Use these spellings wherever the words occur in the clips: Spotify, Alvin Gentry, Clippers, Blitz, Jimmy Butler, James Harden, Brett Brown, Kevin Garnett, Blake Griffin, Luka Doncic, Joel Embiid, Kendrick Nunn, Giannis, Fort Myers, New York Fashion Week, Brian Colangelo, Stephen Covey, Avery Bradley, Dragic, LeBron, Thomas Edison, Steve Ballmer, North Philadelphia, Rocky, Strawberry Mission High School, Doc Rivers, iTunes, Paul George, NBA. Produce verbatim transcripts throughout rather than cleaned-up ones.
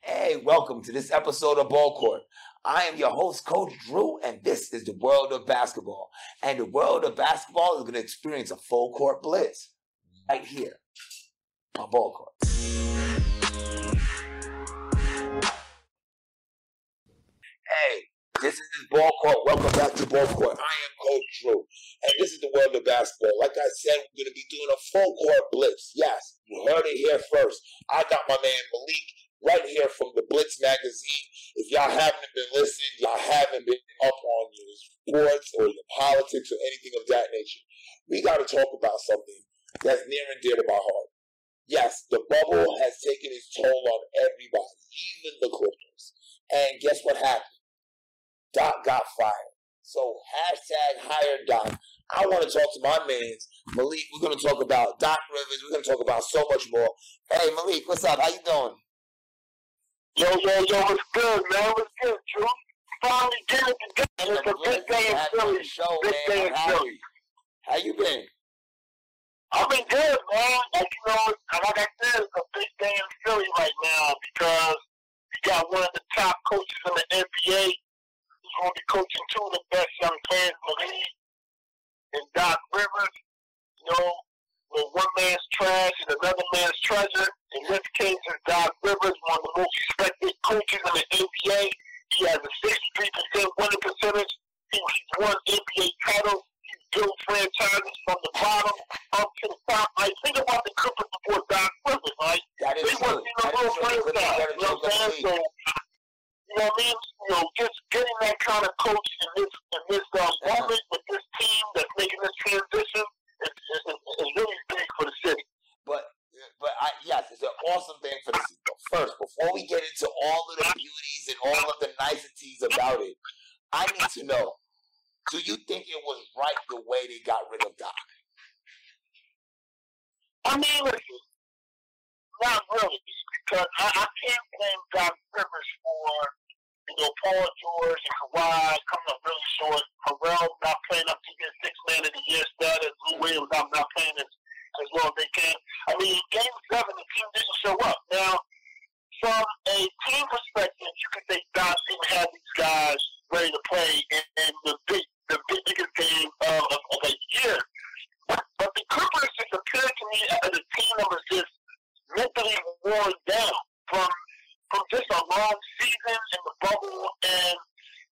Hey, welcome to this episode of Ball Court. I am your host, Coach Drew, and this is the world of basketball. And the world of basketball is going to experience a full court blitz right here on Ball Court. Hey, this is Ball Court. Welcome back to Ball Court. I am Coach Drew, and this is the world of basketball. Like I said, we're going to be doing a full court blitz. Yes, you heard it here first. I got my man Malik right here from the Blitz magazine. If y'all haven't been listening, y'all haven't been up on your sports or your politics or anything of that nature, we got to talk about something that's near and dear to my heart. Yes, the bubble has taken its toll on everybody, even the Clippers. And guess what happened? Doc got fired. So hashtag hire Doc. I want to talk to my mans, Malik. We're going to talk about Doc Rivers. We're going to talk about so much more. Hey, Malik, what's up? How you doing? Yo, yo, yo, what's good, man? What's good, Drew? Finally getting it together. It's a big day in Philly. Show, big man. day in how Philly. You, how you been? I've been good, man. Like, you know, like I said, it's a big day in Philly right now because we got one of the top coaches in the N B A. He's going to be coaching two of the best young players in the league. And Doc Rivers, you know, with one man's trash and another man's treasure. In this case, it's Doc Rivers, one of the most respected coaches in the N B A. He has a sixty-three percent winning percentage. He's won N B A titles. He's built franchises from the bottom up to the top. Like, think about the Clippers before Doc Rivers, right? That is they wasn't even a real franchise. You know what I'm saying? So, you know what I mean? You know, just getting that kind of coach in this in this uh, moment with this team that's making this transition is, is, is really big for the city. But, but I, yes, it's an awesome thing for the city. But first, before we get into all of the beauties and all of the niceties about it, I need to know, do you think it was right the way they got rid of Doc? I mean, listen, not really, because I, I can't blame Doc Rivers for, you know, Paul George and Kawhi coming up really short. Harrell not playing up to his sixth man of the year status. Lou Williams not, not playing as, as well as they can. I mean, in game seven, the team didn't show up. Now, from a team perspective, you could say Doc didn't have these guys ready to play in, in the, big, the big, biggest game of, of, of a year. But, but the Clippers just appeared to me as a team that was just mentally worn down from from just a long season in the bubble, and,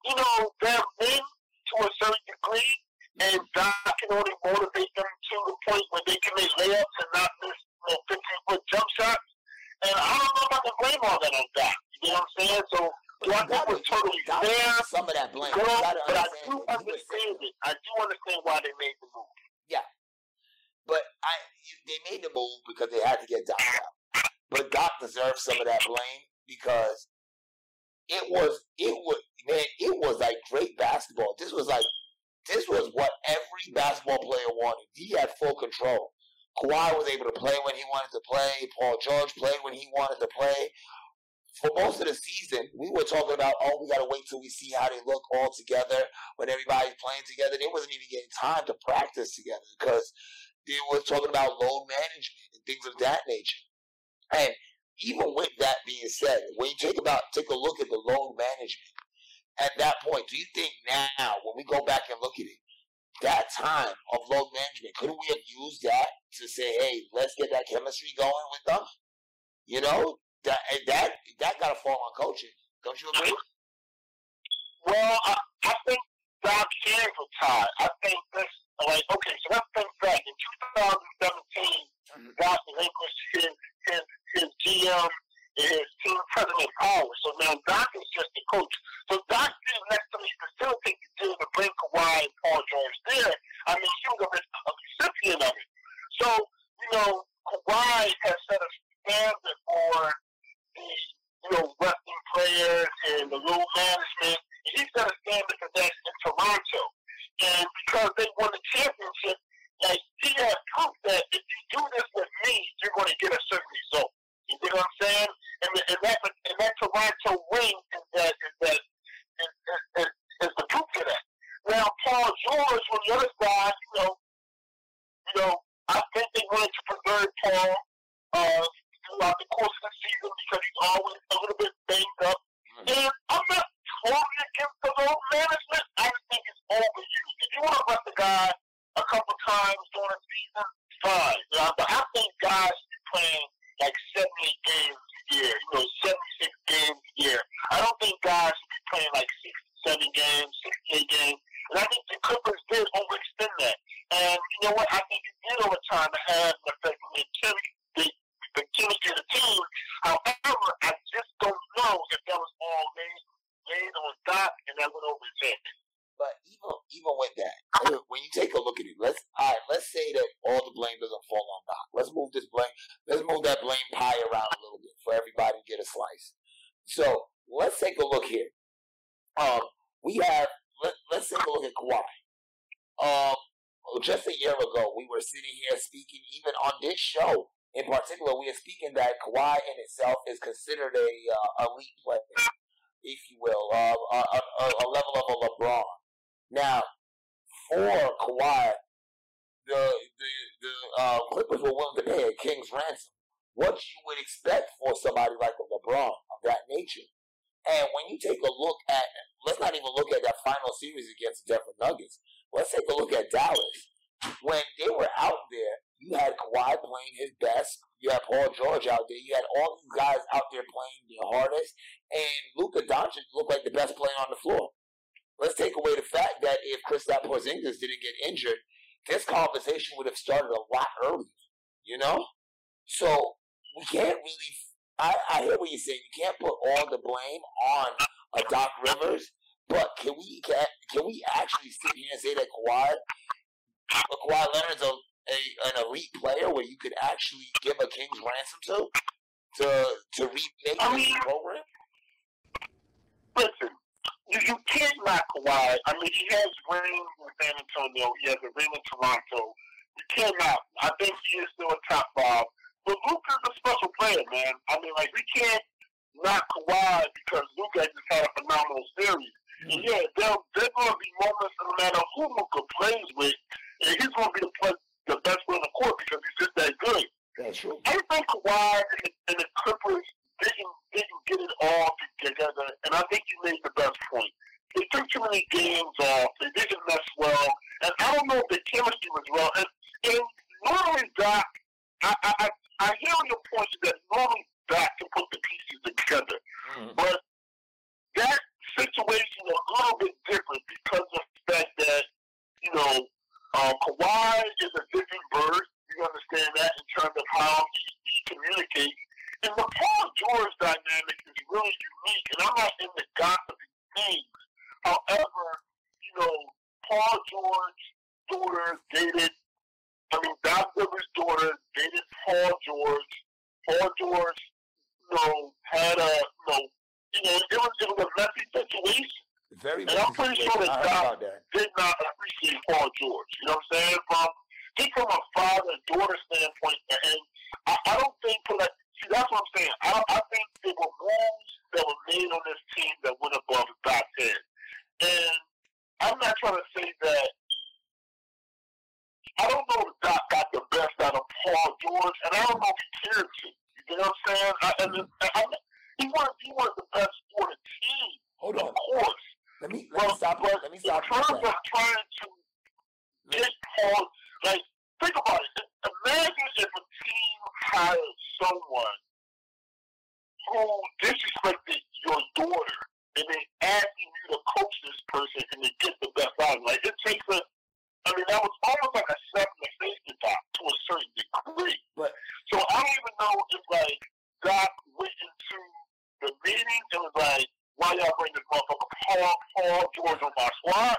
you know, they're men to a certain degree, and Doc can only motivate them to the point where they can make layups and not miss, you know, fifteen-foot jump shots. And I don't know if I can blame all that on Doc. You know what I'm saying? So, do I think it was totally fair? Some of that blame. Girl, but I do understand it. I do understand why they made the move. Yeah. But I, they made the move because they had to get Doc out. But Doc deserves some of that blame. Because it was, it was, man, it was like great basketball. This was like, this was what every basketball player wanted. He had full control. Kawhi was able to play when he wanted to play. Paul George played when he wanted to play. For most of the season, we were talking about, oh, we got to wait till we see how they look all together. When everybody's playing together, they wasn't even getting time to practice together because they were talking about load management and things of that nature. And even with that being said, when you take about take a look at the load management at that point, do you think now when we go back and look at it, that time of load management, couldn't we have used that to say, hey, let's get that chemistry going with them? You know, that that that got to fall on coaching. Don't you agree? Well, I, I think Doc Rivers was tired. I think this, like, okay, so let's think back in two thousand seventeen. Mm-hmm. Doc relinquished his, his, his G M and his team president power. So now Doc is just the coach. So Doc didn't necessarily facilitate the deal to bring Kawhi and Paul George there. I mean, he was a, a recipient of it. So, you know, Kawhi has set a standard for the, you know, resting players and the load management. He set a standard for that in Toronto. And because they won form uh, throughout the course of the season because he's always a little bit banged up. And I'm not totally against the load management. I just think it's overused. If you want to rest the guy a couple times during the season, fine. You know, but I think guys should be playing like seventy games a year, you know, seventy-six games a year. I don't think guys should be playing like sixty-seven games, sixty-eight games. And I think the Clippers did overextend that. And you know what? I think it did over time to have an effect on the chemistry of the team. However, I just don't know if that was all laid, laid on Doc and that went over his head. But even even with that, when you take a look at it, let's all right, let's say that all the blame doesn't fall on Doc. Let's move this blame. Let's move that blame pie around a little bit for everybody to get a slice. So let's take a look here. Um, we have. Let, let's take a look at Kawhi. Um, just a year ago, we were sitting here speaking, even on this show in particular, we are speaking that Kawhi in itself is considered a uh, elite player, if you will, uh, a, a, a level of a LeBron. Now, for Kawhi, the the, the uh, Clippers were willing to pay a king's ransom. What you would expect for somebody like a LeBron of that nature. And when you take a look at, let's not even look at that final series against Denver Nuggets. Let's take a look at Dallas. When they were out there, you had Kawhi playing his best. You had Paul George out there. You had all these guys out there playing their hardest. And Luka Doncic looked like the best player on the floor. Let's take away the fact that if Kristaps Porzingis didn't get injured, this conversation would have started a lot earlier, you know? So we can't really... I, I hear what you're saying. You can't put all the blame on uh, Doc Rivers, but can we can, can we actually sit here and say that Kawhi, Kawhi Leonard's a, a an elite player where you could actually give a king's ransom to to to remake I mean, the program? Listen, you, you can't knock Kawhi. I mean, he has rings in San Antonio. He has a ring in Toronto. You can't knock. I think he is still a top five. But Luka's a special player, man. I mean, like, we can't knock Kawhi because Luka just had a phenomenal series. And, yeah, there there's going to be moments no matter who Luka plays with, and he's going to be the, the best player on the court because he's just that good. That's true. I think Kawhi and, and the Clippers didn't, didn't get it all together, and I think you made the best point. They took too many games off. They didn't mess well. And I don't know if the chemistry was well. And, and normally, Doc, I, I, I I hear your point that normally Doc can put the pieces together, mm. but that situation is a little bit different because of the fact that, you know, uh, Kawhi is a different bird. You understand that in terms of how he, he communicates. And the Paul George dynamic is really unique, and I'm not in the gossip things. However, you know, Paul George's daughter dated I mean, Doc Rivers' daughter dated Paul George. Paul George, you know, had a, you know, you know it, was, it was a messy situation. Very and I'm pretty situation. sure that Doc that. did not appreciate Paul George. You know what I'm saying? From, just from a father-daughter standpoint, and I, I don't think, like, see, that's what I'm saying. I, I think there were moves that were made on this team that went above Doc's head. And I'm not trying to say that I don't know if Doc got the best out of Paul George, and I don't know if he cared to. You know what I'm saying? I, and I, I, he wanted he wanted the best for the team. Hold on, of course. Let me let well, me stop. Let me stop. In terms of trying to get Paul, like think about it. Imagine if a team hired someone who disrespected your daughter, and they asked you to coach this person, and they get the best out of it. Like it takes a I mean, that was almost like a slap in the face to Doc to a certain degree. But, so I don't even know if, like, Doc went into the meeting and was like, why y'all bring this motherfucker Paul, Paul George on my squad?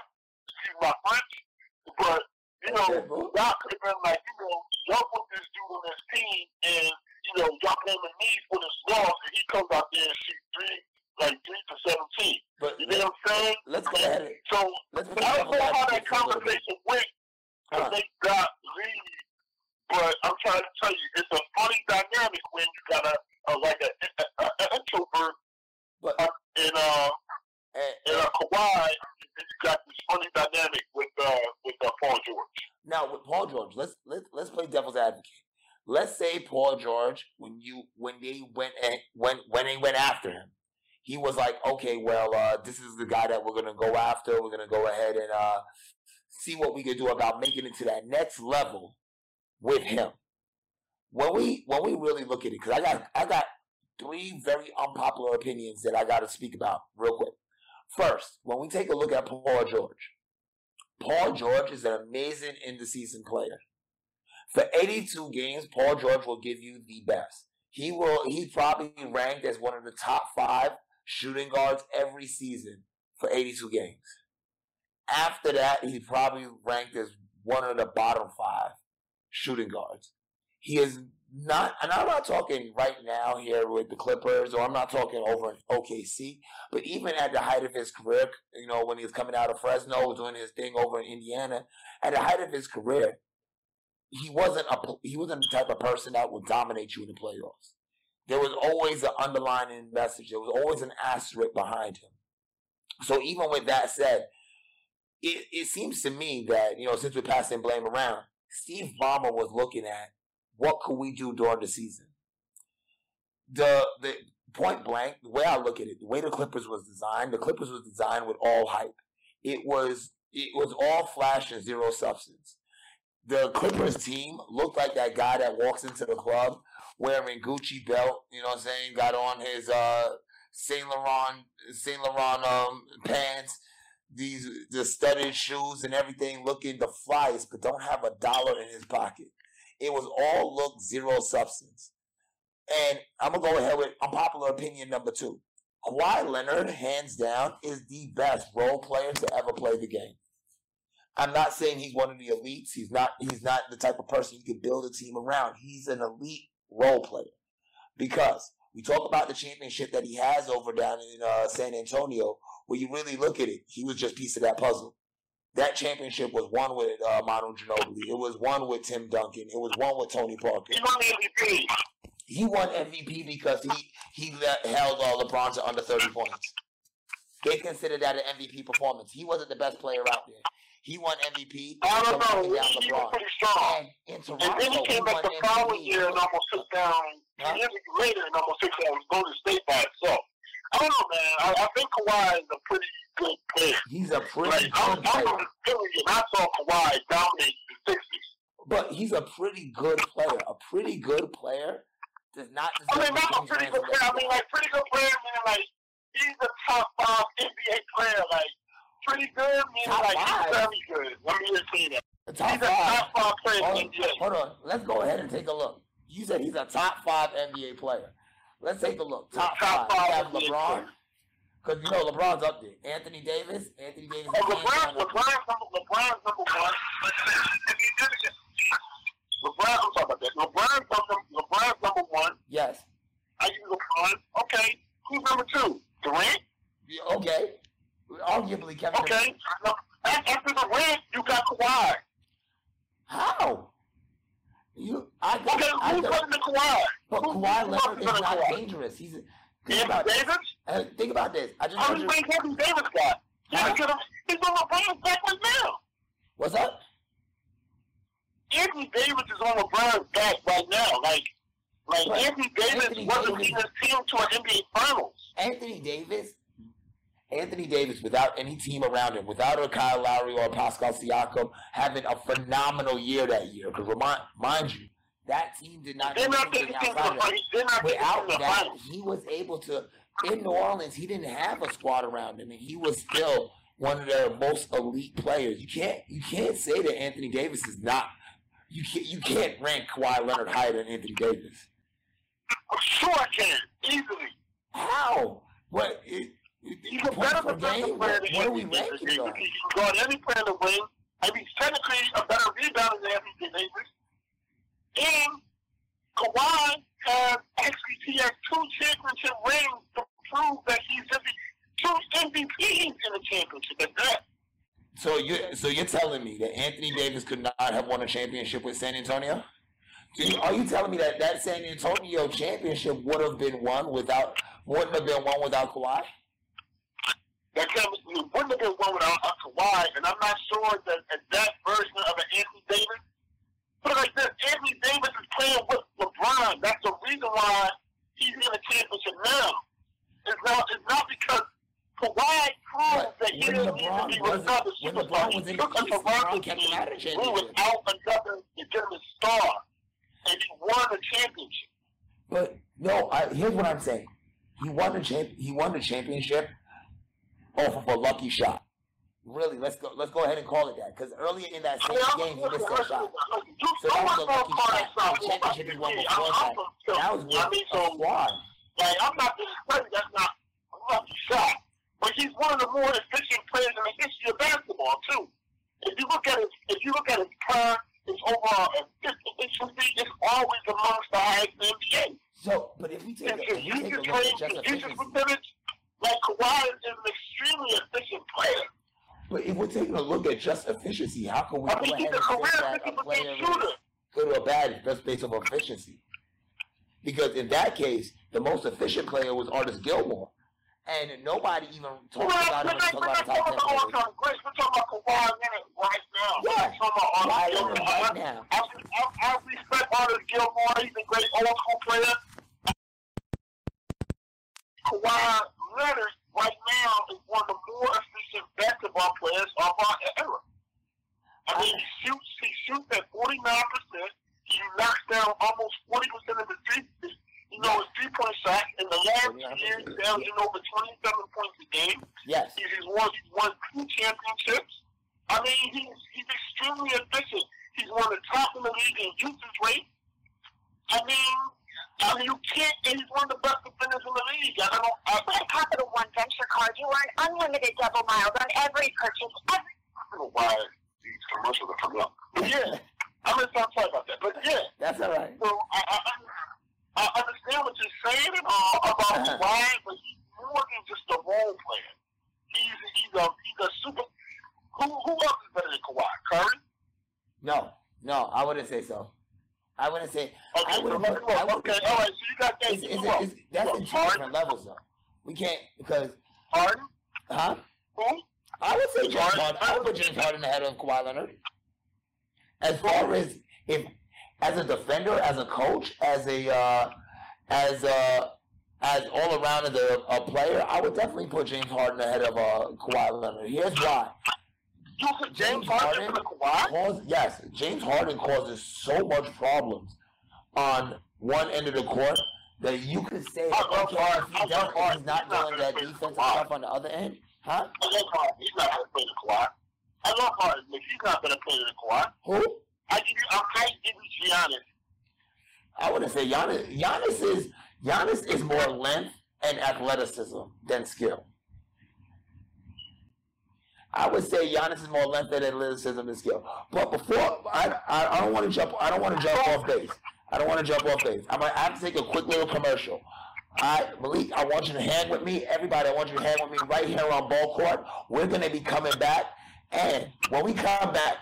Excuse my French. But, you know, okay. Doc could have been like, you know, y'all put this dude on this team and, you know, y'all put him in knees for this loss and he comes out there and shoots three. Like three to seventeen. But you know what I'm saying? Let's go ahead. So let's I don't know how that conversation went to huh. make Doc leave, but I'm trying to tell you, it's a funny dynamic when you got a, a like an introvert but, uh, and uh and, and a Kawhi, and you got this funny dynamic with uh with uh, Paul George. Now with Paul George, let's let let's play devil's advocate. Let's say Paul George, when you when they went and when when they went after him, he was like, okay, well, uh, this is the guy that we're gonna go after. We're gonna go ahead and uh, see what we can do about making it to that next level with him. When we when we really look at it, because I got I got three very unpopular opinions that I got to speak about real quick. First, when we take a look at Paul George, Paul George is an amazing in-the-season player. For eighty-two games, Paul George will give you the best. He will. He's probably ranked as one of the top five shooting guards every season for eighty-two games. After that, he's probably ranked as one of the bottom five shooting guards. He is not, and I'm not talking right now here with the Clippers, or I'm not talking over in O K C, but even at the height of his career, you know, when he was coming out of Fresno, doing his thing over in Indiana, at the height of his career, he wasn't a, he wasn't the type of person that would dominate you in the playoffs. There was always an underlying message. There was always an asterisk behind him. So even with that said, it, it seems to me that, you know, since we're passing blame around, Steve Ballmer was looking at what could we do during the season. The the point blank, the way I look at it, the way the Clippers was designed, the Clippers was designed with all hype. It was it was all flash and zero substance. The Clippers team looked like that guy that walks into the club wearing Gucci belt, you know what I'm saying, got on his uh, Saint Laurent, Saint Laurent um, pants, these the studded shoes and everything, looking the flyest, but don't have a dollar in his pocket. It was all look, zero substance. And I'm going to go ahead with unpopular opinion number two. Kawhi Leonard, hands down, is the best role player to ever play the game. I'm not saying he's one of the elites. He's not, he's not the type of person you can build a team around. He's an elite role player. Because we talk about the championship that he has over down in uh, San Antonio, where you really look at it, he was just a piece of that puzzle. That championship was won with uh, Manu Ginobili. It was won with Tim Duncan. It was won with Tony Parker. He won M V P. He won M V P because he, he let, held uh, LeBron to under thirty points. They considered that an M V P performance. He wasn't the best player out there. He won M V P. I don't know. Down he was pretty strong. And, Toronto, and then he came he back the following year and almost took down. Huh? And then later and almost took down Golden State by itself. I don't know, man. I, I think Kawhi is a pretty good player. He's a pretty like, good I, player. I, I saw Kawhi dominate the sixties. But he's a pretty good player. A pretty good player does not. I mean, not a pretty good player. I mean, like, pretty good player, man. Like, he's a top five N B A player. Like, pretty good, man. Top like, five. Very good. Let me just say that. Top he's five. A top five player hold, in the N B A. Hold on. Let's go ahead and take a look. You said he's a top five N B A player. Let's take a look. Top, top five. five. We have LeBron. Because, you know, LeBron's up there. Anthony Davis. Anthony Davis. Oh, LeBron, LeBron's, number, LeBron's number one. LeBron, I'm talking about that. LeBron's number, LeBron's number one. Yes. I use LeBron. Okay. Who's number two? Durant? Yeah, okay. Arguably Kevin Durant. Okay. After Durant, you got Kawhi. How? You, I got, okay, I who's putting the Kawhi? But who, Kawhi Leonard is not Kawhi? Dangerous. He's a, think about Davis? This. Uh, think about this. I just. I'm playing Kevin Davis guy. Huh? He's on LeBron's back right now. What's up? Anthony Davis is on LeBron's back right now. Like, like right. Anthony Davis Anthony wasn't leading his team to an N B A Finals. Anthony Davis. Anthony Davis, without any team around him, without a Kyle Lowry or a Pascal Siakam, having a phenomenal year that year. Because, mind you, that team did not do anything outside of him. Without that, he was able to, in New Orleans, he didn't have a squad around him, and he was still one of their most elite players. You can't, you can't say that Anthony Davis is not. You can't, you can't rank Kawhi Leonard higher than Anthony Davis. I'm sure I can, easily. How? What? It, He's a better defensive player than Anthony Davis. He can guard any player to win. I mean, technically, a better rebounder than Anthony Davis. And Kawhi has actually he has two championship rings to prove that he's two M V Ps in a championship at that. So you, so you're telling me that Anthony Davis could not have won a championship with San Antonio? You, are you telling me that that San Antonio championship would have been won without wouldn't have been won without Kawhi? That wouldn't have been one without a Kawhi, and I'm not sure that that version of an Anthony Davis. Put it like this: Anthony Davis is playing with was in the East. LeBron came out of the championship. He was out another legitimate star, and he won the championship. But no, I, here's what I'm saying. He won the champ. He won the championship off of a lucky shot. Really, let's go. Let's go ahead and call it that. Because earlier in that same game, he missed that shot. So that was a lucky shot. The championship he won before that. That was really so wide. Like, I'm not discrediting. That's not a lucky shot. But he's one of the more efficient players in the history of basketball too. If you look at his, if you look at his prime, his overall efficiency is always amongst the highest in the N B A. So, but if we take and a, if you take a look at just efficiency, like Kawhi is an extremely efficient player. But if we're taking a look at just efficiency, how can we I mean, go ahead and say that a player is good or bad just based on efficiency? Because in that case, the most efficient player was Artis Gilmore. And nobody even talks about him. We're not talking about Kawhi Leonard right now. Yeah, Kawhi Leonard right now. I, I, I respect Artis Gilmore. He's a great old school player. Kawhi Leonard right now is one of the more efficient basketball players of our era. I mean, he shoots, he shoots at forty-nine percent. He knocks down almost forty percent of the three. You know, his three-point shot in the last two years, he's averaging over twenty-seven points a game. Yes. He's won, he's won two championships. I mean, he's, he's extremely efficient. He's one of the top in the league in usage rate. I mean, I mean, you can't, and he's one of the best defenders in the league. I don't know. I, I, Capital One Venture Card, you earn unlimited double miles on every purchase. Every... I don't know why these commercials are coming up. But yeah, I'm going to stop talking about that. But yeah. That's all right. So, I... I, I I understand what you're saying uh, about Kawhi, uh-huh. but he's more than just a role player. He's he's a he's a super. Who who else is better than Kawhi? Curry? No, no, I wouldn't say so. I wouldn't say. Okay, I wouldn't, okay, I wouldn't, okay. All right. So you got that. Is, is, well, is, that's well, in two Harden? Different levels, though. We can't because Harden, huh? Who? I would say James Harden. Harden. I would put James Harden ahead of Kawhi Leonard. As far as if. As a defender, as a coach, as a uh, as a, as all around as a, a player, I would definitely put James Harden ahead of uh, Kawhi Leonard. Here's why: James, James Harden, Harden causes, yes, James Harden causes so much problems on one end of the court that you could say that okay, if he does, if he's not doing that defensive stuff on the other end, huh? I love Harden. He's not going to play the Kawhi. I love Harden, but he's not going to play the Kawhi. Who? I give you, I might give you Giannis. I wouldn't say Giannis. Giannis is Giannis is more length and athleticism than skill. I would say Giannis is more length and athleticism than skill. But before I, I, I don't want to jump. I don't want to jump off base. I don't want to jump off base. I'm gonna have to take a quick little commercial. I, Malik, I want you to hang with me, everybody. I want you to hang with me right here on Ball Court. We're gonna be coming back, and when we come back.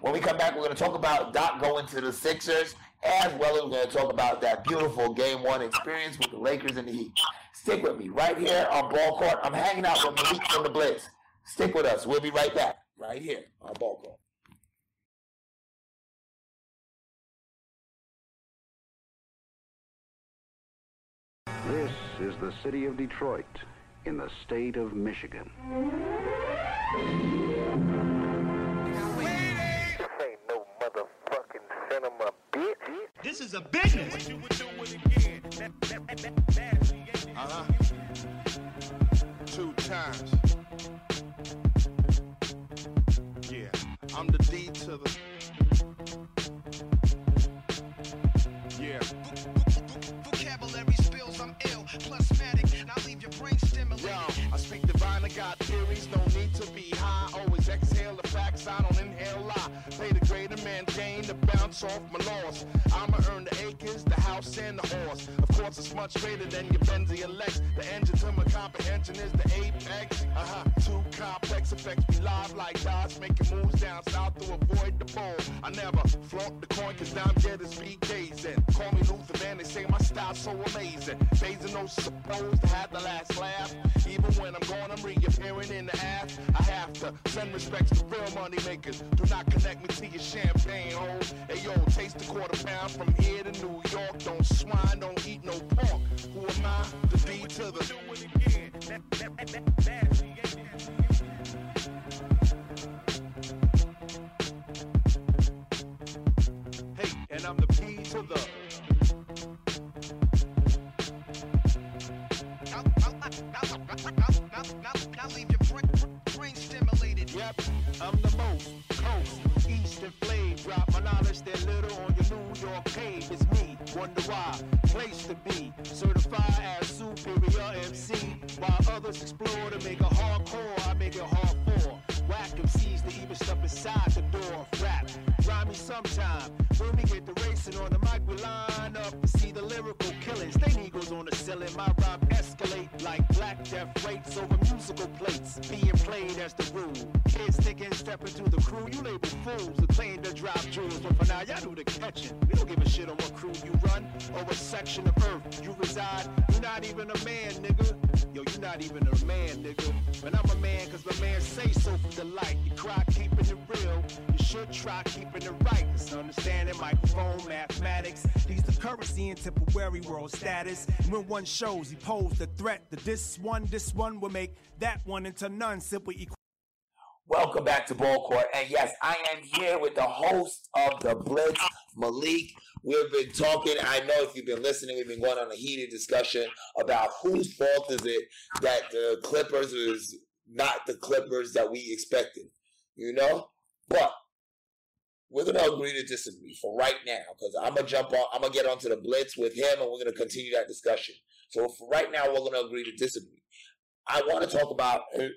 When we come back, we're going to talk about Doc going to the Sixers, as well as we're going to talk about that beautiful Game one experience with the Lakers and the Heat. Stick with me right here on Ball Court. I'm hanging out with Malik from the Blitz. Stick with us. We'll be right back right here on Ball Court. This is the city of Detroit in the state of Michigan. This is a business. Uh-huh. Two times. Yeah, I'm the D to the. Yeah. Vocabulary spills, I'm ill, plasmatic, and I leave your brain stimulated. Yo, I speak divine, I got theories, no need to be high. Always exhale the facts, I don't inhale lie. Play the greater man game to bounce off my loss. I'ma earn the acres, the house, and the horse. Of course, it's much greater than your Benz or your Lex. The engine to my comprehension is the apex. Uh-huh. Two complex effects be live like dots, making moves down south to avoid the bowl. I never flaunt the coin, cause now I'm dead as me gazing. Call me Luther, man, they say my style's so amazing. Bezos supposed to have the last laugh. Even when I'm gone, I'm reappearing in the ass. I have to send respects to real money makers. Do not connect me to your champagne hole. Hey yo, taste a quarter pound from here to New York. Don't swine, don't eat no pork. Who am I? The D to the. Do it again. That, that, that, that, that. and I'm the P to the. I'll, I'll, I'll, I'll, I'll, I'll, I'll leave your brain, brain stimulated. Yep, I'm the most coast, east and flame. Drop my knowledge that little on your New York page. It's me, wonder why, place to be. Certified as superior M C. While others explore to make a hardcore, I make it hard for. Whack M Cs to even step inside the door of rap. Rhyme sometime. When we get the racing on the mic, we line up to see the lyrical killings. They eagles on the ceiling. My rhyme escalate like black death rates over musical plates. Being played as the rule. Kids thinking, stepping through the crew. You label fools to claim to drop jewels. But for now, y'all do the catching. We don't give a shit on what crew you run or what section of earth you reside. You're not even a man, nigga. Yo, you're not even a man, nigga. But I'm a man, cause my man say so for delight. You cry keeping it real. You should try keeping it right. It's understanding microphone mathematics. These the currency in temporary world status. And when one shows, he posed the threat that this one, this one will make that one into none. Simply equal. Welcome back to Ball Court. And yes, I am here with the host of the Blitz, Malik. We've been talking, I know if you've been listening, we've been going on a heated discussion about whose fault is it that the Clippers is not the Clippers that we expected, you know? But we're going to agree to disagree for right now, because I'm going to jump on, I'm going to get onto the Blitz with him, and we're going to continue that discussion. So for right now, we're going to agree to disagree. I want to talk about, and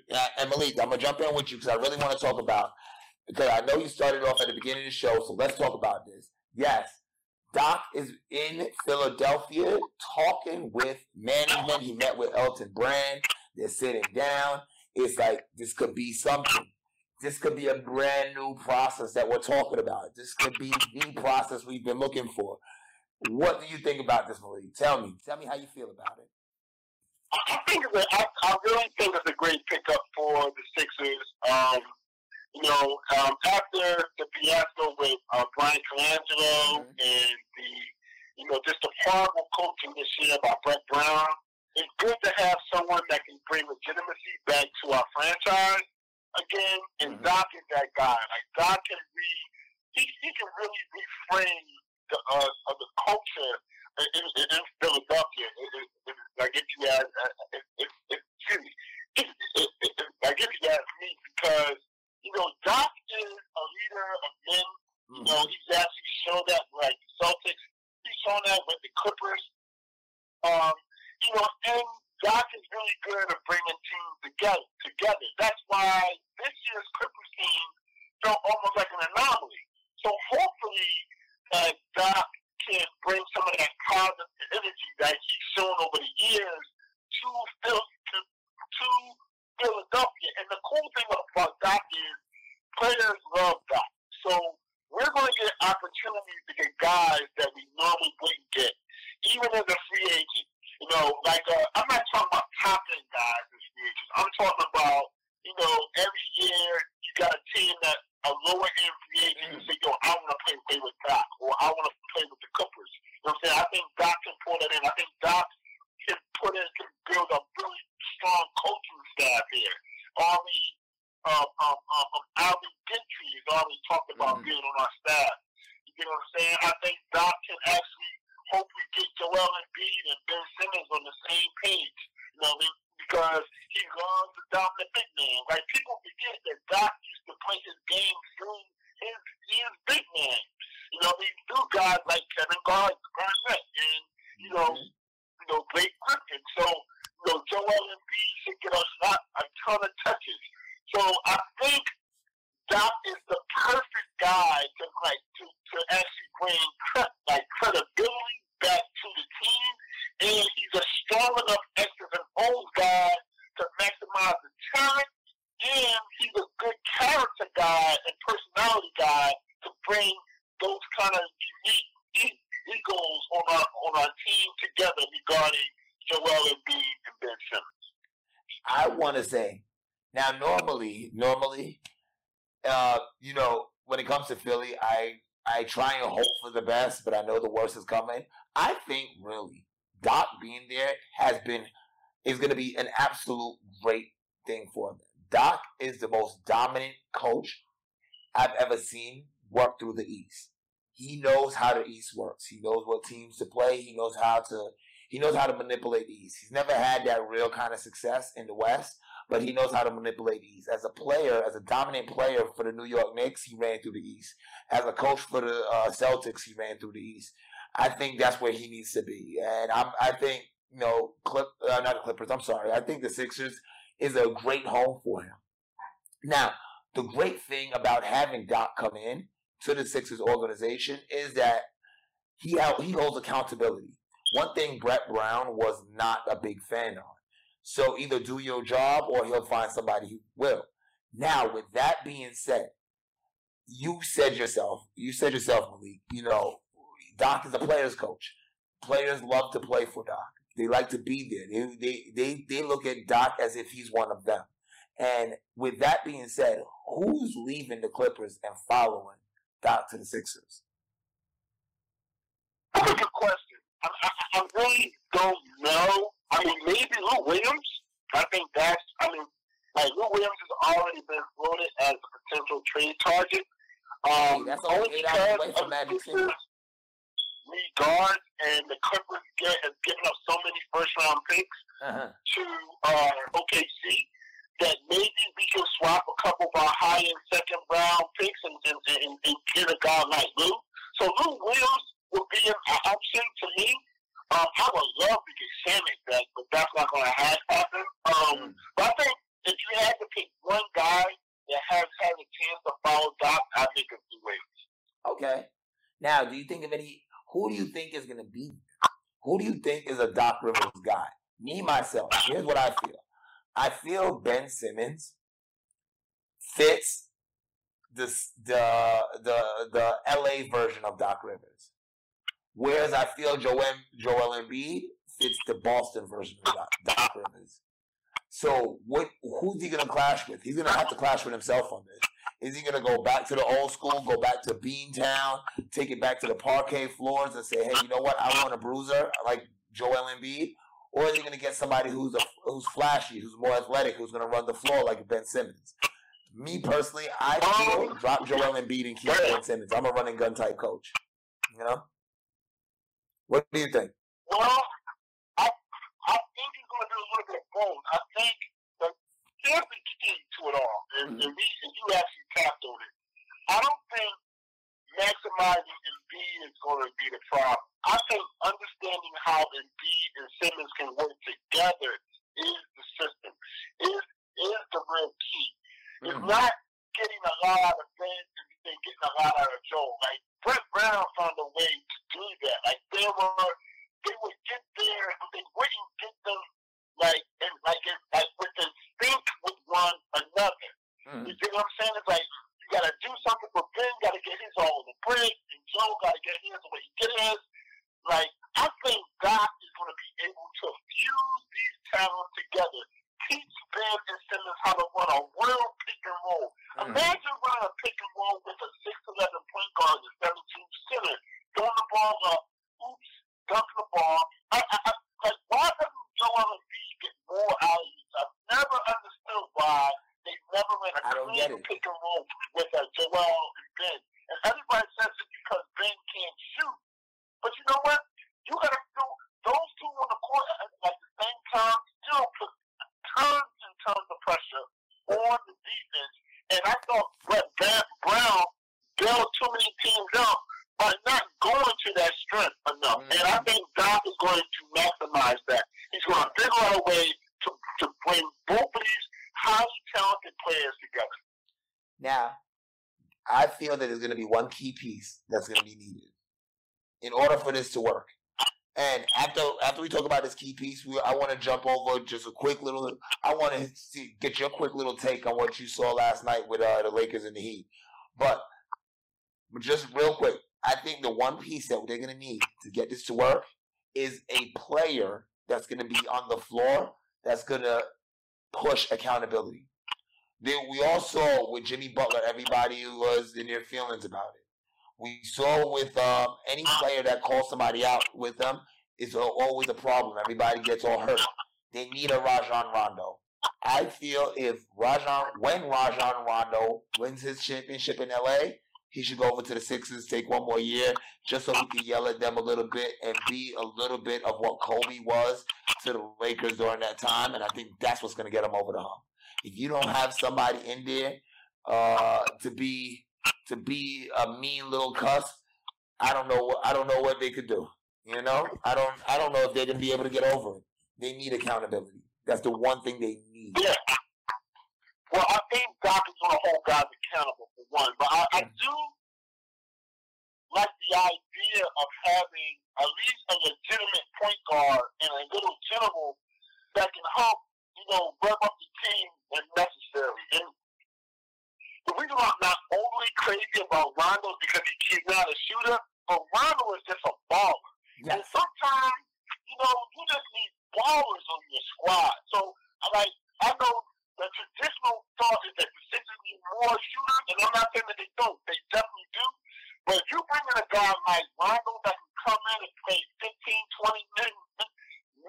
Malik, I'm going to jump in with you, because I really want to talk about, because I know you started off at the beginning of the show, so let's talk about this. Yes. Doc is in Philadelphia talking with management. He met with Elton Brand. They're sitting down. It's like, this could be something. This could be a brand new process that we're talking about. This could be the process we've been looking for. What do you think about this, Malik? Tell me. Tell me how you feel about it. I think it's a, I, I really think it's a great pickup for the Sixers. Um, You know, um, after the fiasco with uh, Brian Colangelo mm-hmm. and the, you know, just the horrible coaching this year by Brett Brown, it's good to have someone that can bring legitimacy back to our franchise again. And mm-hmm. Doc is that guy. Like, Doc can re, he, he can really reframe the uh, of the culture in, in, in Philadelphia. It, it, it, like if you ask, it, it, it, excuse me, it, it, it, it, like if you ask me, because. You know, Doc is a leader of men. You know, he's actually shown that with like the Celtics. He's shown that with the Clippers. Um, you know, and Doc is really good at bringing teams together. Together. That's why this year's Clippers team felt almost like an anomaly. So hopefully, uh, Doc can bring some of that positive energy that he's shown over the years to Phil to. to Philadelphia, and the cool thing about Doc is players love Doc. So we're going to get opportunities to get guys that we normally wouldn't get, even as a free agent. You know, like uh, I'm not talking about top end guys as free agents. I'm talking about, you know, every year you got a team that a lower end free agent and say, yo, I want to play play with Doc, or I want to play with the Clippers. You know what I'm saying? I think Doc can pull that in. I think Doc can put in can build a really strong coaching staff here. Already, um, um, um, um, Alvin Gentry has already talked about mm-hmm. being on our staff. You know what I'm saying? I think Doc can actually hopefully get Joel Embiid and Ben Simmons on the same page. You know what I mean? Because he loves the dominant big man. Like, people forget that Doc used to play his game through his, his big man. You know, these new guys like Kevin Garnett and, you know, mm-hmm. you know, Blake Griffin. So, you know, Joel Embiid should get us not a ton of touches. So I think Doc is the perfect guy to like to, to actually bring like credibility back to the team, and he's a strong enough X's and O's guy to maximize the talent, and he's a good character guy and personality guy to bring those kind of unique egos on our on our team together regarding Joel Embiid and Ben Simmons. I want to say, now normally, normally, uh, you know, when it comes to Philly, I, I try and hope for the best, but I know the worst is coming. I think really Doc being there has been, is going to be an absolute great thing for them. Doc is the most dominant coach I've ever seen work through the East. he knows how the East works. He knows what teams to play. He knows how to he knows how to manipulate the East. He's never had that real kind of success in the West, but he knows how to manipulate the East. As a player, as a dominant player for the New York Knicks, he ran through the East. As a coach for the uh, Celtics, he ran through the East. I think that's where he needs to be. And I'm, I think, you know, Clip, uh, not the Clippers, I'm sorry. I think the Sixers is a great home for him. Now, the great thing about having Doc come in to the Sixers organization is that he out, he holds accountability. One thing Brett Brown was not a big fan of. So either do your job or he'll find somebody who will. Now, with that being said, you said yourself, you said yourself, Malik, you know, Doc is a player's coach. Players love to play for Doc. They like to be there. They, they, they, they look at Doc as if he's one of them. And with that being said, who's leaving the Clippers and following Doc to the Sixers? That's a good question. I, I, I really don't know. I mean, maybe Lou Williams. I think that's, I mean, like, Lou Williams has already been floated as a potential trade target. Um, hey, that's only because of the Sixers' regard and the Clippers get, has given up so many first-round picks uh-huh. to uh, O K C that maybe we can swap a couple of our high-end second-round picks and, and, and, and get a guy like Lou. So Lou Williams would be an option to me. Um, I would love to get Simmons back, but that's not going to happen. Um, mm. But I think if you had to pick one guy that has had a chance to follow Doc, I think it's Lou Williams. Okay. Now, do you think of any? Who do you think is going to be? Who do you think is a Doc Rivers guy? Me, myself. Here's what I feel. I feel Ben Simmons fits this, the the the L A version of Doc Rivers. Whereas I feel Joel, Joel Embiid fits the Boston version of Doc, Doc Rivers. So what? Who's he going to clash with? He's going to have to clash with himself on this. Is he going to go back to the old school, go back to Beantown, take it back to the parquet floors and say, hey, you know what? I want a bruiser like Joel Embiid. Or is he going to get somebody who's a, who's flashy, who's more athletic, who's going to run the floor like Ben Simmons? Me, personally, I feel drop Joel Embiid and keep Ben Simmons. I'm a running gun type coach. You know? What do you think? Well, I I think he's going to do a little bit of both. I think that there's the key to it all, and mm-hmm. the reason you actually tapped on it. I don't think maximizing Embiid is going to be the problem. I think understanding how Embiid and Simmons can work together is the system, is is the real key. Mm-hmm. It's not getting a lot out of Ben and getting a lot out of Joel. Like, Brett Brown found a way to do that. Like, they were, they would get there, and they wouldn't get them, like, and like, and, like with the think with one another. Mm-hmm. You see what I'm saying? It's like, you got to do something for Ben, got to get his all the break, and Joe got to get his the way he get his. Like, I think God is going to be able to fuse these talents together, teach Ben and Simmons how to run a real pick and roll. Mm-hmm. Imagine running a pick and roll with a six eleven point guard and a seventeen center, throwing the ball up, oops, dumping the ball. I, I, I, like, why doesn't Joel Embiid get more out of these? I've never understood why they never ran a clean pick and roll with uh, Joel and Ben. And everybody says it's because Ben can't shoot. But you know what? You got to do those two on the court at, at the same time, still put tons and tons of pressure on the defense. And I thought Brett Brown bailed too many teams out by not going to that strength enough. Mm-hmm. And I think Doc is going to maximize that. He's going to figure out a way to, to bring both of these highly talented players together. Now, I feel that there's going to be one key piece that's going to be needed in order for this to work. And after after we talk about this key piece, we, I want to jump over just a quick little. I want to see, get your quick little take on what you saw last night with uh, the Lakers and the Heat. But just real quick, I think the one piece that they're going to need to get this to work is a player that's going to be on the floor that's going to push accountability. Then we all saw with Jimmy Butler, everybody was in their feelings about it. We saw with um, any player that calls somebody out with them, it's always a problem. Everybody gets all hurt. They need a Rajon Rondo. I feel if Rajon, when Rajon Rondo wins his championship in L A, He should go over to the Sixers, take one more year, just so he can yell at them a little bit and be a little bit of what Kobe was to the Lakers during that time. And I think that's what's going to get him over the hump. If you don't have somebody in there uh, to be to be a mean little cuss, I don't know. I don't know what they could do. You know, I don't. I don't know if they're going to be able to get over it. They need accountability. That's the one thing they need. Yeah. Well, I think Doc is going to hold guys accountable for one, but I, I do like the idea of having at least a legitimate point guard and a little general that can help, you know, rev up the team when necessary. And the reason why I'm not overly crazy about Rondo is because he, he's not a shooter, but Rondo is just a baller. Yes. And sometimes, you know, you just need ballers on your squad. So, like, I know the traditional thought is that the Sixers need more shooters, and I'm not saying that they don't. They definitely do. But if you bring in a guy like Rondo that can come in and play fifteen, twenty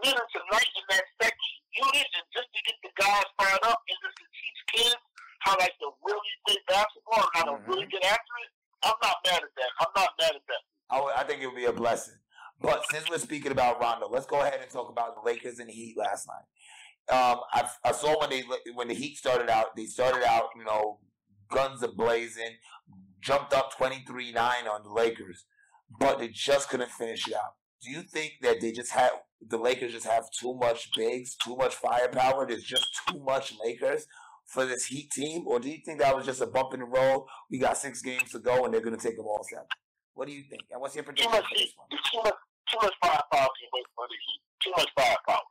minutes a night in that second unit, and just to get the guys fired up and just to teach kids how like to really play basketball and how to mm-hmm. really get after it, I'm not mad at that. I'm not mad at that. I, w- I think it would be a blessing. But since we're speaking about Rondo, let's go ahead and talk about the Lakers and the Heat last night. Um, I, I saw when they when the Heat started out, they started out, you know, guns a-blazing, jumped up twenty-three nine on the Lakers, but they just couldn't finish it out. Do you think that they just have, the Lakers just have too much bigs, too much firepower, there's just too much Lakers for this Heat team, or do you think that was just a bump in the road, we got six games to go and they're going to take them all seven? What do you think? And what's your prediction for this one? Too much, too much firepower for the Heat. Too much firepower.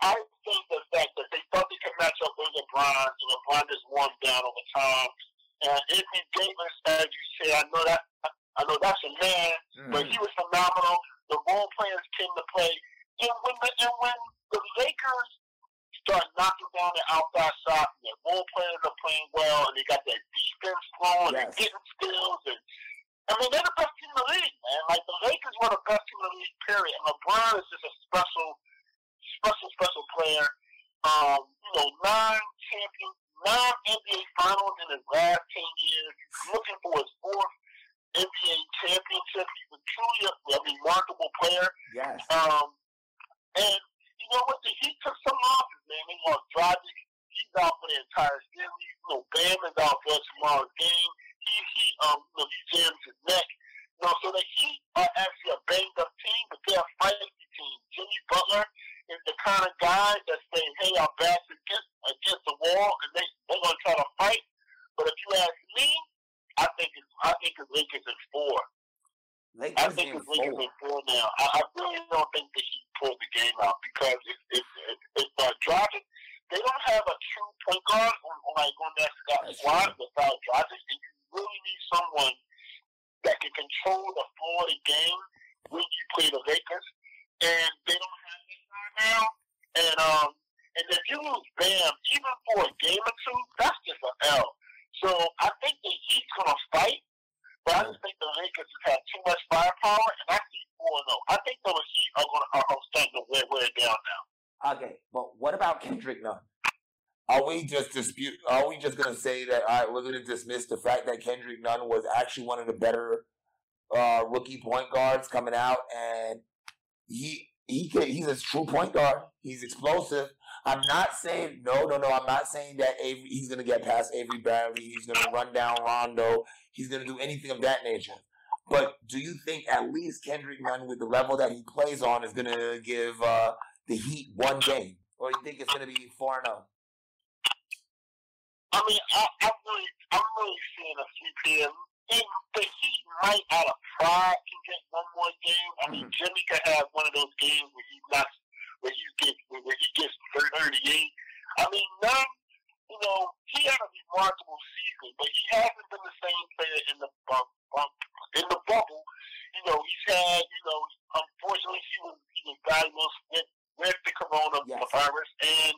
I think the fact that they thought they could match up with LeBron, so LeBron just warmed down over time. And Anthony Davis, as you say, I know that I know that's a man, mm-hmm. but he was phenomenal. The role players came to play, and when the, and when the Lakers start knocking down the outside shot, and their role players are playing well, and they got that defense flowing, yes. and getting steals, and I mean they're the best team in the league, man. Like the Lakers were the best team in the league, period. And LeBron is just a special. Special, special player. Um, you know, nine champions, nine N B A finals in his last ten years. He's looking for his fourth N B A championship. He's a truly a remarkable player. Yes. Um, and you know what? The Heat took some losses, man. They lost Dragic. He's out for the entire series. You know, Bam is out for tomorrow's game. He he um, you know, he jams his neck. You know, so the Heat are actually a banged up team, but they're a fighting team. Jimmy Butler is the kind of guy that say, hey, our backs against, against the wall, and they, they're going to try to fight. But if you ask me, I think it's, I think it's Lakers in four. Lakers I think it's Lakers in four now. I, I really don't think that he pulled the game out because it's it's, it's, it's uh, Dragic. They don't have a true point guard on, on, like, on that squad without Dragic, and you really need someone that can control the floor of the game when you play the Lakers, and they don't have now, and um, and if you lose Bam, even for a game or two, that's just an L. So I think the Heat's gonna fight, but I just think the Lakers have too much firepower, and I see four and zero. I think the Heat are gonna are starting to wear wear down now. Okay, but what about Kendrick Nunn? Are we just dispute? Are we just gonna say that? All right, we're gonna dismiss the fact that Kendrick Nunn was actually one of the better uh, rookie point guards coming out, and he. He can, he's a true point guard. He's explosive. I'm not saying, no, no, no, I'm not saying that Avery, he's going to get past Avery Bradley. He's going to run down Rondo. He's going to do anything of that nature. But do you think at least Kendrick Nunn, with the level that he plays on, is going to give uh, the Heat one game? Or do you think it's going to be four and oh? I mean, I, I'm, really, I'm really seeing a few P M. And the Heat might out of pride can get one more game. I mean, Jimmy could have one of those games where he knocks, where he gets, where he gets thirty-eight. I mean, none, you know, he had a remarkable season, but he hasn't been the same player in the um, um, in the bubble. You know, he's had, you know, unfortunately he was he was diagnosed with, with the coronavirus, and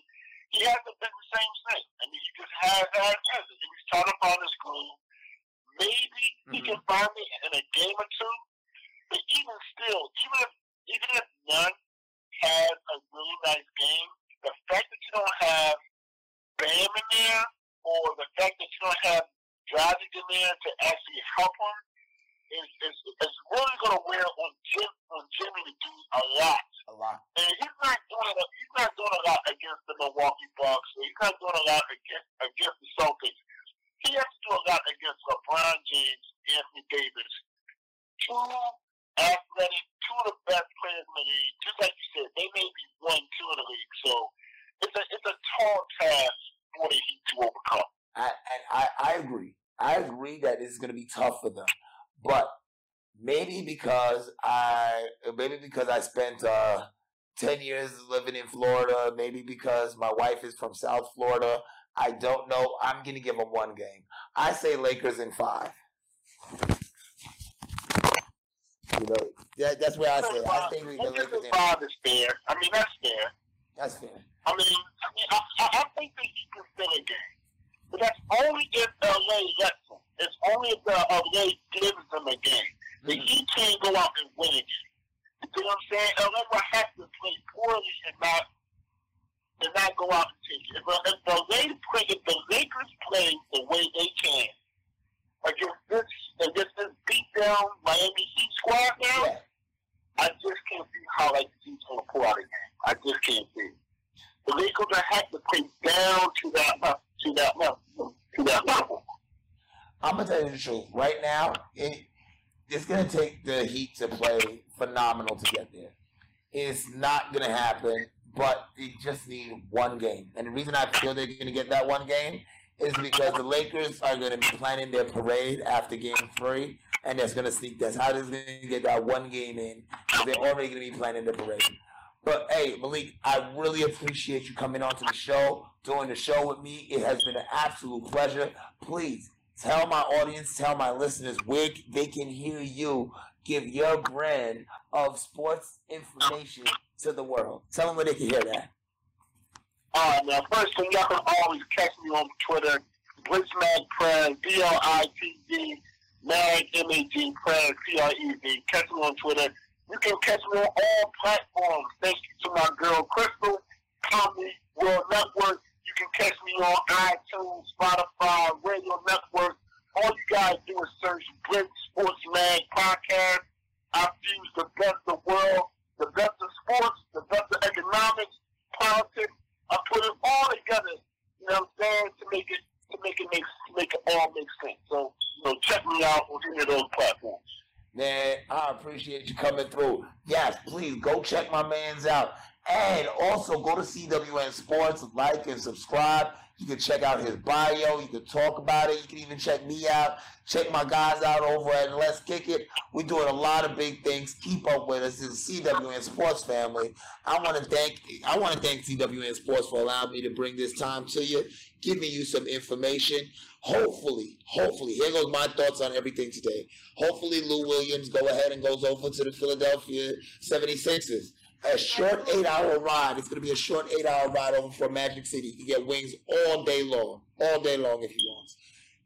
he hasn't been the same thing. I mean, he just has that as it. He's trying to find his groove. Maybe he mm-hmm. can find me in a game or two, but even still, even if even if none has a really nice game, the fact that you don't have Bam in there, or the fact that you don't have driving them there to actually help him is is, is really going to wear on Jim on Jimmy to do a lot. A lot. And he's not doing a, he's not doing a lot against the Milwaukee Bucks. Or he's not doing a lot against against the Celtics. He has to do a lot against LeBron James, Anthony Davis, two athletic, two of the best players in the league. Just like you said, they may be one, two in the league. So it's a it's a tall task for the Heat to overcome. I, and I, I agree. I agree that it's going to be tough for them, but maybe because I maybe because I spent uh, ten years living in Florida. Maybe because my wife is from South Florida. I don't know. I'm going to give them one game. I say Lakers in five. You know, that, that's where I say it. I think we can Lakers in five is fair. I mean, that's fair. That's fair. I mean, I mean, I, I think that you can still a game. But that's only if L A lets them. It's only if the L A gives them a game. The Heat can't go out and win a game. You see what I'm saying? L A will have to play poorly and not and not go out and take it. But if the Lakers play, if the Lakers play the way they can against this against this beat down Miami Heat squad now, yeah. I just can't see how like the Heat's gonna pull out a game. I just can't see. The Lakers will have to play down to that level. To that level. To that level. I'm going to tell you the truth. Right now, it, it's going to take the Heat to play phenomenal to get there. It's not going to happen, but they just need one game. And the reason I feel they're going to get that one game is because the Lakers are going to be planning their parade after game three, and that's going to sneak this. How they're going to get that one game in, they're already going to be planning their parade. But, hey, Malik, I really appreciate you coming on to the show, doing the show with me. It has been an absolute pleasure. Please tell my audience, tell my listeners where they can hear you give your brand of sports information to the world. Tell them where they can hear that. All right, now, first thing, y'all can always catch me on Twitter, BlitzMagPrez, B L I T Z, Mag, M A G, Prez, P R E Z. Catch me on Twitter. You can catch me on all platforms. Thank you to my girl, Crystal, Comedy World Network. You can catch me on iTunes, Spotify, Radio Network. All you guys do is search Blitz Sports Mag Podcast. I fuse the best of the world, the best of sports, the best of economics, politics. I put it all together, you know what I'm saying, to make it, to make it, make, make it all make sense. So, you know, check me out on any of those platforms. Man, I appreciate you coming through. Yes, please go check my man's out. And also go to C W N Sports, like and subscribe. You can check out his bio. You can talk about it. You can even check me out. Check my guys out over at Let's Kick It. We're doing a lot of big things. Keep up with us. It's the C W N Sports family. I want to thank I want to thank C W N Sports for allowing me to bring this time to you, giving you some information. Hopefully, hopefully, here goes my thoughts on everything today. Hopefully, Lou Williams go ahead and goes over to the Philadelphia seventy-sixers. A short eight-hour ride. It's going to be a short eight-hour ride over from Magic City. You can get wings all day long, all day long if you want.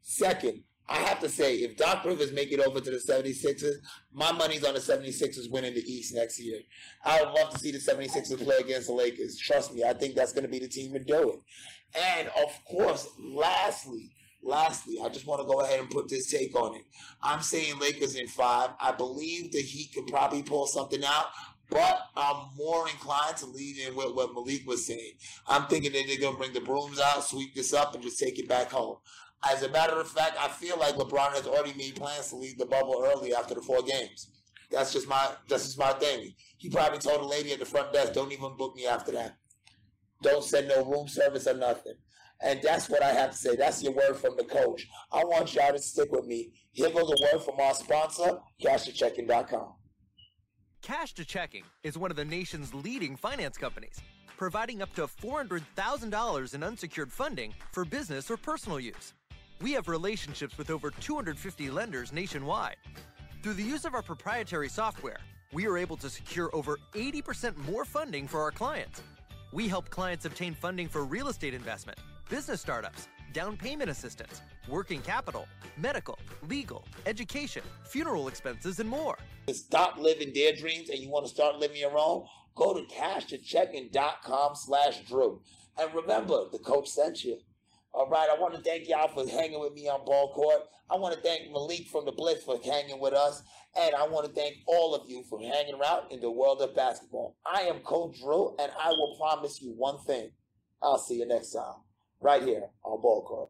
Second, I have to say, if Doc Rivers make it over to the seventy-sixers, my money's on the seventy-sixers winning the East next year. I would love to see the seventy-sixers play against the Lakers. Trust me, I think that's going to be the team to do it. And, of course, lastly, Lastly, I just want to go ahead and put this take on it. I'm saying Lakers in five. I believe the Heat could probably pull something out, but I'm more inclined to lean in with what Malik was saying. I'm thinking that they're going to bring the brooms out, sweep this up, and just take it back home. As a matter of fact, I feel like LeBron has already made plans to leave the bubble early after the four games. That's just my, that's just my thing. He probably told the lady at the front desk, don't even book me after that. Don't send no room service or nothing. And that's what I have to say. That's your word from the coach. I want y'all to stick with me. Here goes a word from our sponsor, cash to checking dot com. Cash to Checking is one of the nation's leading finance companies, providing up to four hundred thousand dollars in unsecured funding for business or personal use. We have relationships with over two hundred fifty lenders nationwide. Through the use of our proprietary software, we are able to secure over eighty percent more funding for our clients. We help clients obtain funding for real estate investment, business startups, down payment assistance, working capital, medical, legal, education, funeral expenses, and more. To stop living their dreams and you want to start living your own, go to cash to checking dot com slash Drew. And remember, the coach sent you. All right, I want to thank y'all for hanging with me on Ball Court. I want to thank Malik from the Blitz for hanging with us. And I want to thank all of you for hanging around in the world of basketball. I am Coach Drew, and I will promise you one thing. I'll see you next time, right here on Ball Court.